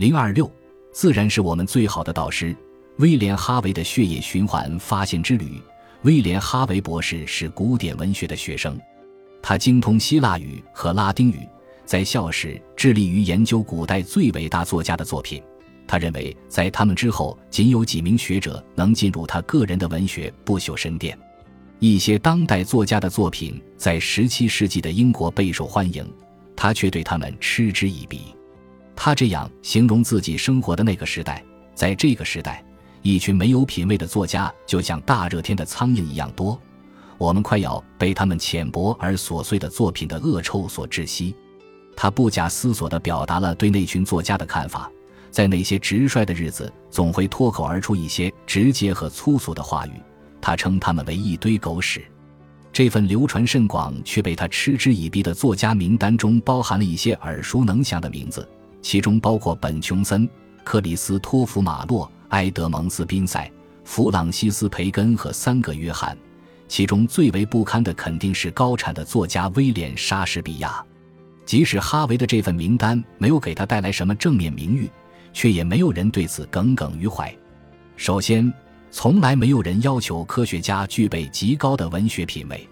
026，自然是我们最好的导师。威廉·哈维的血液循环发现之旅。威廉·哈维博士是古典文学的学生，他精通希腊语和拉丁语，在校时致力于研究古代最伟大作家的作品。他认为在他们之后仅有几名学者能进入他个人的文学不朽神殿。一些当代作家的作品在17世纪的英国备受欢迎，他却对他们嗤之以鼻。他这样形容自己生活的那个时代：在这个时代，一群没有品位的作家就像大热天的苍蝇一样多，我们快要被他们浅薄而琐碎的作品的恶臭所窒息。他不假思索地表达了对那群作家的看法。在那些直率的日子，总会脱口而出一些直接和粗俗的话语，他称他们为一堆狗屎。这份流传甚广却被他嗤之以鼻的作家名单中包含了一些耳熟能详的名字，其中包括本·琼森、克里斯托弗·马洛、埃德蒙斯·宾塞、弗朗西斯·培根和3个约翰，其中最为不堪的肯定是高产的作家威廉·莎士比亚。即使哈维的这份名单没有给他带来什么正面名誉，却也没有人对此耿耿于怀。首先，从来没有人要求科学家具备极高的文学品味。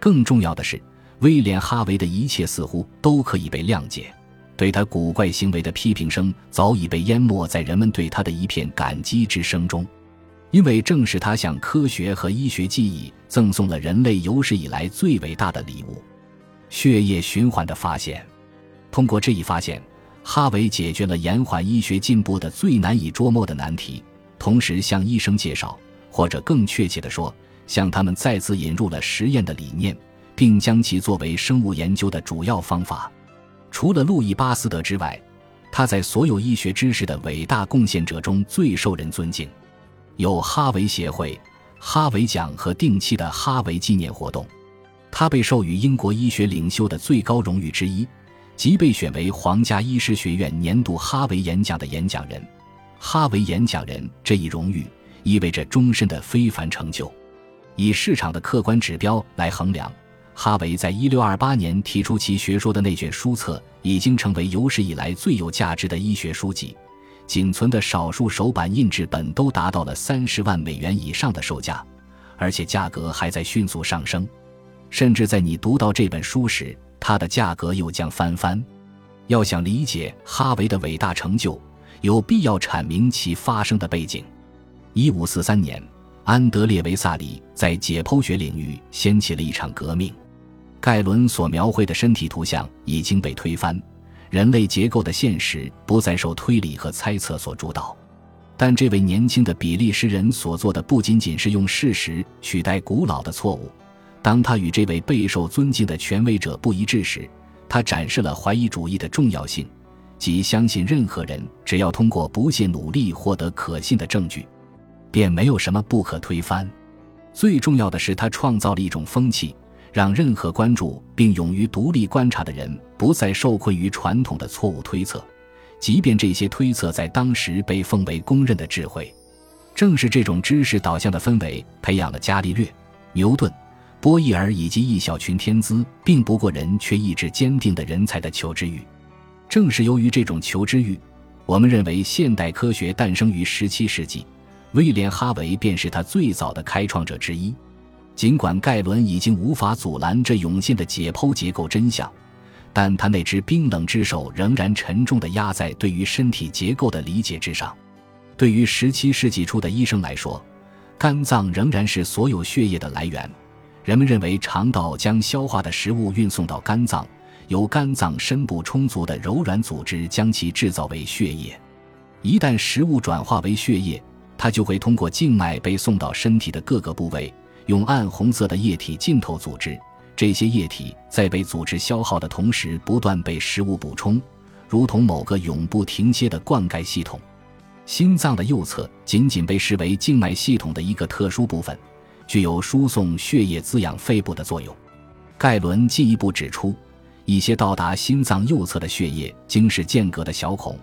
更重要的是，威廉·哈维的一切似乎都可以被谅解，对他古怪行为的批评声早已被淹没在人们对他的一片感激之声中，因为正是他向科学和医学技艺赠送了人类有史以来最伟大的礼物——血液循环的发现。通过这一发现，哈维解决了延缓医学进步的最难以捉摸的难题，同时向医生介绍，或者更确切地说，向他们再次引入了实验的理念，并将其作为生物研究的主要方法。除了路易·巴斯德之外，他在所有医学知识的伟大贡献者中最受人尊敬。有哈维协会、哈维奖和定期的哈维纪念活动。他被授予英国医学领袖的最高荣誉之一，即被选为皇家医师学院年度哈维演讲的演讲人。哈维演讲人这一荣誉意味着终身的非凡成就。以市场的客观指标来衡量，哈维在1628年提出其学说的那卷书册已经成为有史以来最有价值的医学书籍，仅存的少数手版印制本都达到了$300万以上的售价，而且价格还在迅速上升，甚至在你读到这本书时，它的价格又将翻番。要想理解哈维的伟大成就，有必要阐明其发生的背景。1543年，安德烈·维萨里在解剖学领域掀起了一场革命。盖伦所描绘的身体图像已经被推翻，人类结构的现实不再受推理和猜测所主导。但这位年轻的比利时人所做的不仅仅是用事实取代古老的错误。当他与这位备受尊敬的权威者不一致时，他展示了怀疑主义的重要性，即相信任何人只要通过不懈努力获得可信的证据，便没有什么不可推翻。最重要的是，他创造了一种风气，让任何关注并勇于独立观察的人不再受困于传统的错误推测，即便这些推测在当时被奉为公认的智慧。正是这种知识导向的氛围培养了伽利略、牛顿、波义尔以及一小群天资并不过人却意志坚定的人才的求知欲。正是由于这种求知欲，我们认为现代科学诞生于17世纪，威廉·哈维便是他最早的开创者之一。尽管盖伦已经无法阻拦这涌现的解剖结构真相，但他那只冰冷之手仍然沉重地压在对于身体结构的理解之上。对于17世纪初的医生来说，肝脏仍然是所有血液的来源。人们认为肠道将消化的食物运送到肝脏，由肝脏深部充足的柔软组织将其制造为血液。一旦食物转化为血液，它就会通过静脉被送到身体的各个部位，用暗红色的液体浸透组织。这些液体在被组织消耗的同时不断被食物补充，如同某个永不停歇的灌溉系统。心脏的右侧仅仅被视为静脉系统的一个特殊部分，具有输送血液滋养肺部的作用。盖伦进一步指出，一些到达心脏右侧的血液经是间隔的小孔，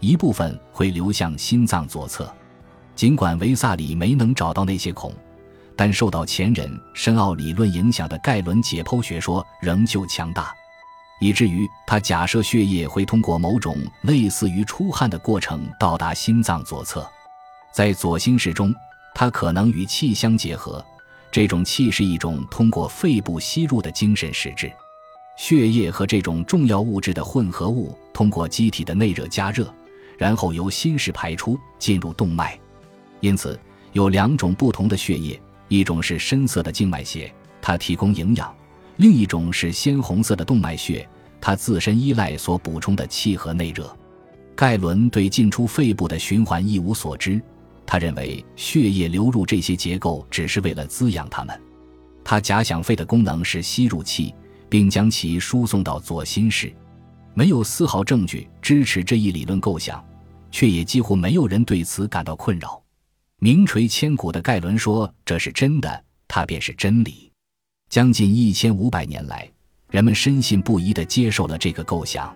一部分会流向心脏左侧。尽管维萨里没能找到那些孔，但受到前人深奥理论影响的盖伦解剖学说仍旧强大。以至于他假设血液会通过某种类似于出汗的过程到达心脏左侧。在左心室中，它可能与气相结合，这种气是一种通过肺部吸入的精神实质。血液和这种重要物质的混合物通过机体的内热加热，然后由心室排出，进入动脉。因此有两种不同的血液，一种是深色的静脉血，它提供营养；另一种是鲜红色的动脉血，它自身依赖所补充的气和内热。盖伦对进出肺部的循环一无所知，他认为血液流入这些结构只是为了滋养它们。他假想肺的功能是吸入气，并将其输送到左心室。没有丝毫证据支持这一理论构想，却也几乎没有人对此感到困扰。名垂千古的盖伦说这是真的，它便是真理。将近1500年来，人们深信不疑地接受了这个构想。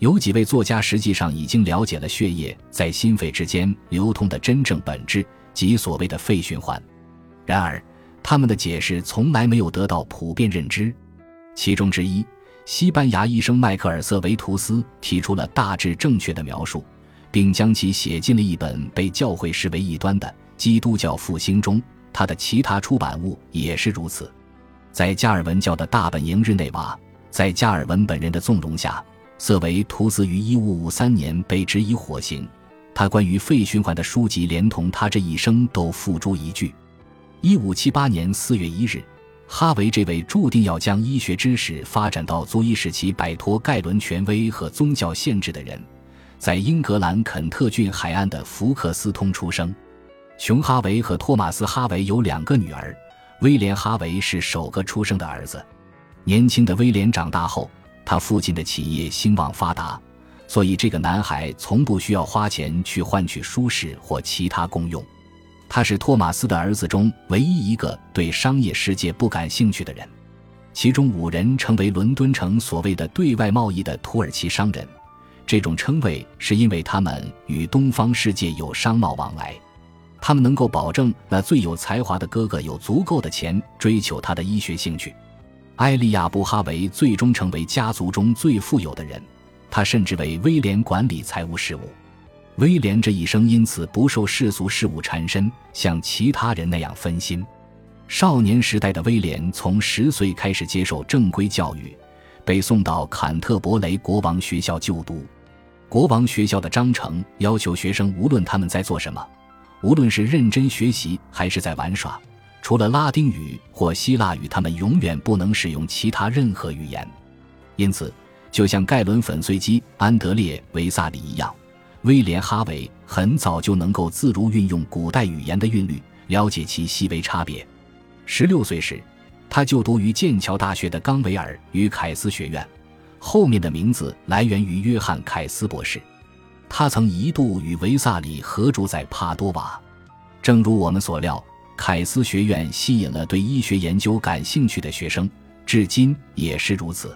有几位作家实际上已经了解了血液在心肺之间流通的真正本质，即所谓的肺循环。然而，他们的解释从来没有得到普遍认知。其中之一，西班牙医生迈克尔·瑟维图斯提出了大致正确的描述，并将其写进了一本被教会视为异端的《基督教复兴》中。他的其他出版物也是如此。在加尔文教的大本营日内瓦，在加尔文本人的纵容下，瑟维图斯于1553年被执以火刑。他关于肺循环的书籍连同他这一生都付诸一炬。1578年4月1日，哈维这位注定要将医学知识发展到足以使其摆脱盖伦权威和宗教限制的人，在英格兰肯特郡海岸的福克斯通出生。熊哈维和托马斯哈维有两个女儿，威廉哈维是首个出生的儿子。年轻的威廉长大后，他父亲的企业兴旺发达，所以这个男孩从不需要花钱去换取舒适或其他功用。他是托马斯的儿子中唯一一个对商业世界不感兴趣的人。其中5人成为伦敦城所谓的对外贸易的土耳其商人，这种称谓是因为他们与东方世界有商贸往来。他们能够保证那最有才华的哥哥有足够的钱追求他的医学兴趣。埃利亚布哈维最终成为家族中最富有的人，他甚至为威廉管理财务事务。威廉这一生因此不受世俗事务缠身，像其他人那样分心。少年时代的威廉从10岁开始接受正规教育，被送到坎特伯雷国王学校就读。国王学校的章程要求学生无论他们在做什么，无论是认真学习还是在玩耍，除了拉丁语或希腊语，他们永远不能使用其他任何语言。因此，就像盖伦粉碎机安德烈维萨里一样，威廉哈维很早就能够自如运用古代语言的韵律，了解其细微差别。16岁时，他就读于剑桥大学的冈维尔与凯斯学院，后面的名字来源于约翰·凯斯博士。他曾一度与维萨里合住在帕多瓦。正如我们所料，凯斯学院吸引了对医学研究感兴趣的学生，至今也是如此。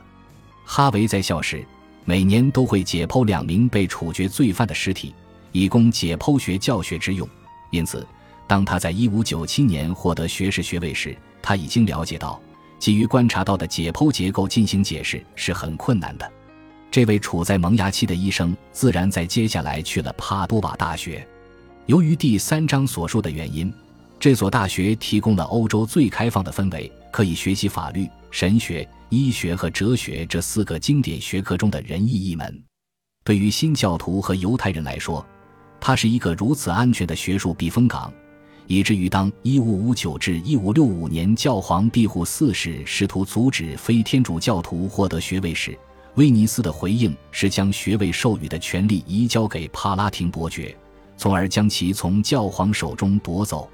哈维在校时，每年都会解剖2名被处决罪犯的尸体，以供解剖学教学之用。因此，当他在1597年获得学士学位时，他已经了解到，基于观察到的解剖结构进行解释是很困难的。这位处在萌芽期的医生自然在接下来去了帕多瓦大学。由于第3章所述的原因，这所大学提供了欧洲最开放的氛围，可以学习法律、神学、医学和哲学这4个经典学科中的仁义一门。对于新教徒和犹太人来说，它是一个如此安全的学术避风港，以至于当1559至1565年教皇庇护4世试图阻止非天主教徒获得学位时，威尼斯的回应是将学位授予的权利移交给帕拉廷伯爵，从而将其从教皇手中夺走。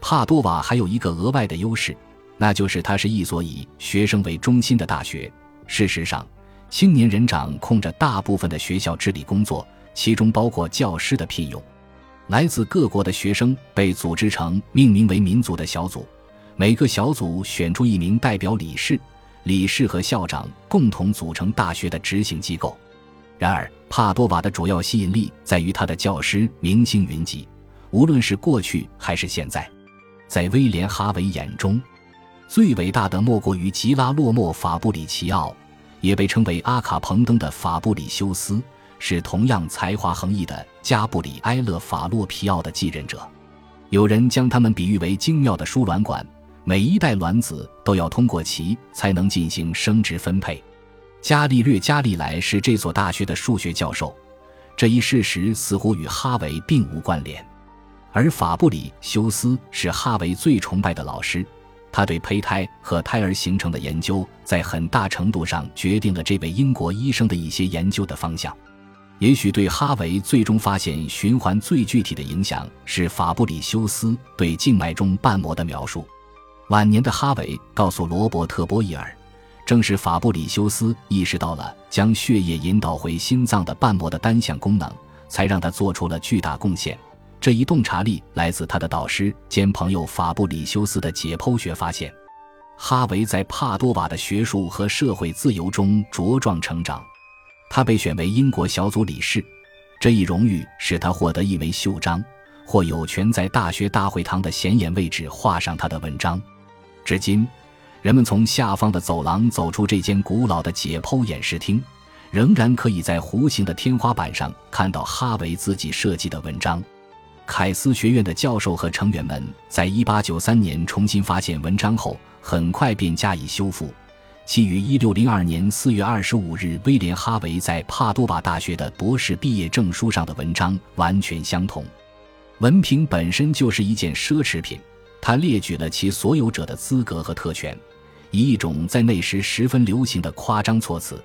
帕多瓦还有一个额外的优势，那就是它是一所以学生为中心的大学。事实上，青年人掌控着大部分的学校治理工作，其中包括教师的聘用。来自各国的学生被组织成命名为民族的小组，每个小组选出1名代表理事，理事和校长共同组成大学的执行机构。然而，帕多瓦的主要吸引力在于他的教师明星云集，无论是过去还是现在。在威廉·哈维眼中，最伟大的莫过于吉拉洛莫·法布里奇奥，也被称为阿卡彭登的法布里修斯，是同样才华横溢的加布里埃勒·法洛皮奥的继任者。有人将他们比喻为精妙的输卵管，每一代卵子都要通过其才能进行生殖分配。伽利略·伽利莱是这所大学的数学教授，这一事实似乎与哈维并无关联。而法布里修斯是哈维最崇拜的老师，他对胚胎和胎儿形成的研究在很大程度上决定了这位英国医生的一些研究的方向。也许对哈维最终发现循环最具体的影响是法布里修斯对静脉中瓣膜的描述。晚年的哈维告诉罗伯特·波伊尔，正是法布里修斯意识到了将血液引导回心脏的瓣膜的单项功能，才让他做出了巨大贡献。这一洞察力来自他的导师兼朋友法布里修斯的解剖学发现。哈维在帕多瓦的学术和社会自由中茁壮成长，他被选为英国小组理事，这一荣誉使他获得一枚袖章，或有权在大学大会堂的显眼位置画上他的文章。至今，人们从下方的走廊走出这间古老的解剖演示厅，仍然可以在弧形的天花板上看到哈维自己设计的文章。凯斯学院的教授和成员们在1893年重新发现文章后，很快便加以修复，其于1602年4月25日威廉·哈维在帕多瓦大学的博士毕业证书上的文章完全相同。文凭本身就是一件奢侈品，它列举了其所有者的资格和特权，以一种在那时十分流行的夸张措辞。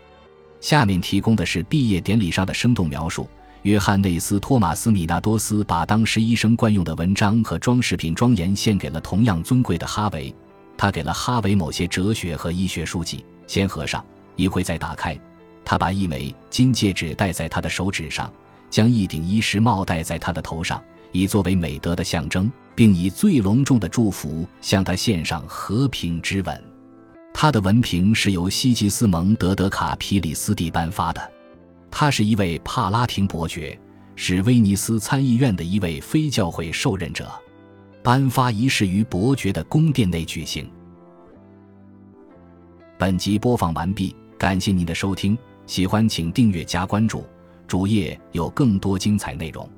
下面提供的是毕业典礼上的生动描述。约翰内斯·托马斯·米纳多斯把当时医生惯用的文章和装饰品庄严献给了同样尊贵的哈维，他给了哈维某些哲学和医学书籍，先合上，一会再打开。他把一枚金戒指戴在他的手指上，将一顶医师帽戴在他的头上，以作为美德的象征，并以最隆重的祝福向他献上和平之吻。他的文凭是由西吉斯蒙德·德卡皮里斯蒂颁发的。他是一位帕拉廷伯爵，是威尼斯参议院的一位非教会受任者。颁发仪式于伯爵的宫殿内举行。本集播放完毕，感谢您的收听，喜欢请订阅加关注，主页有更多精彩内容。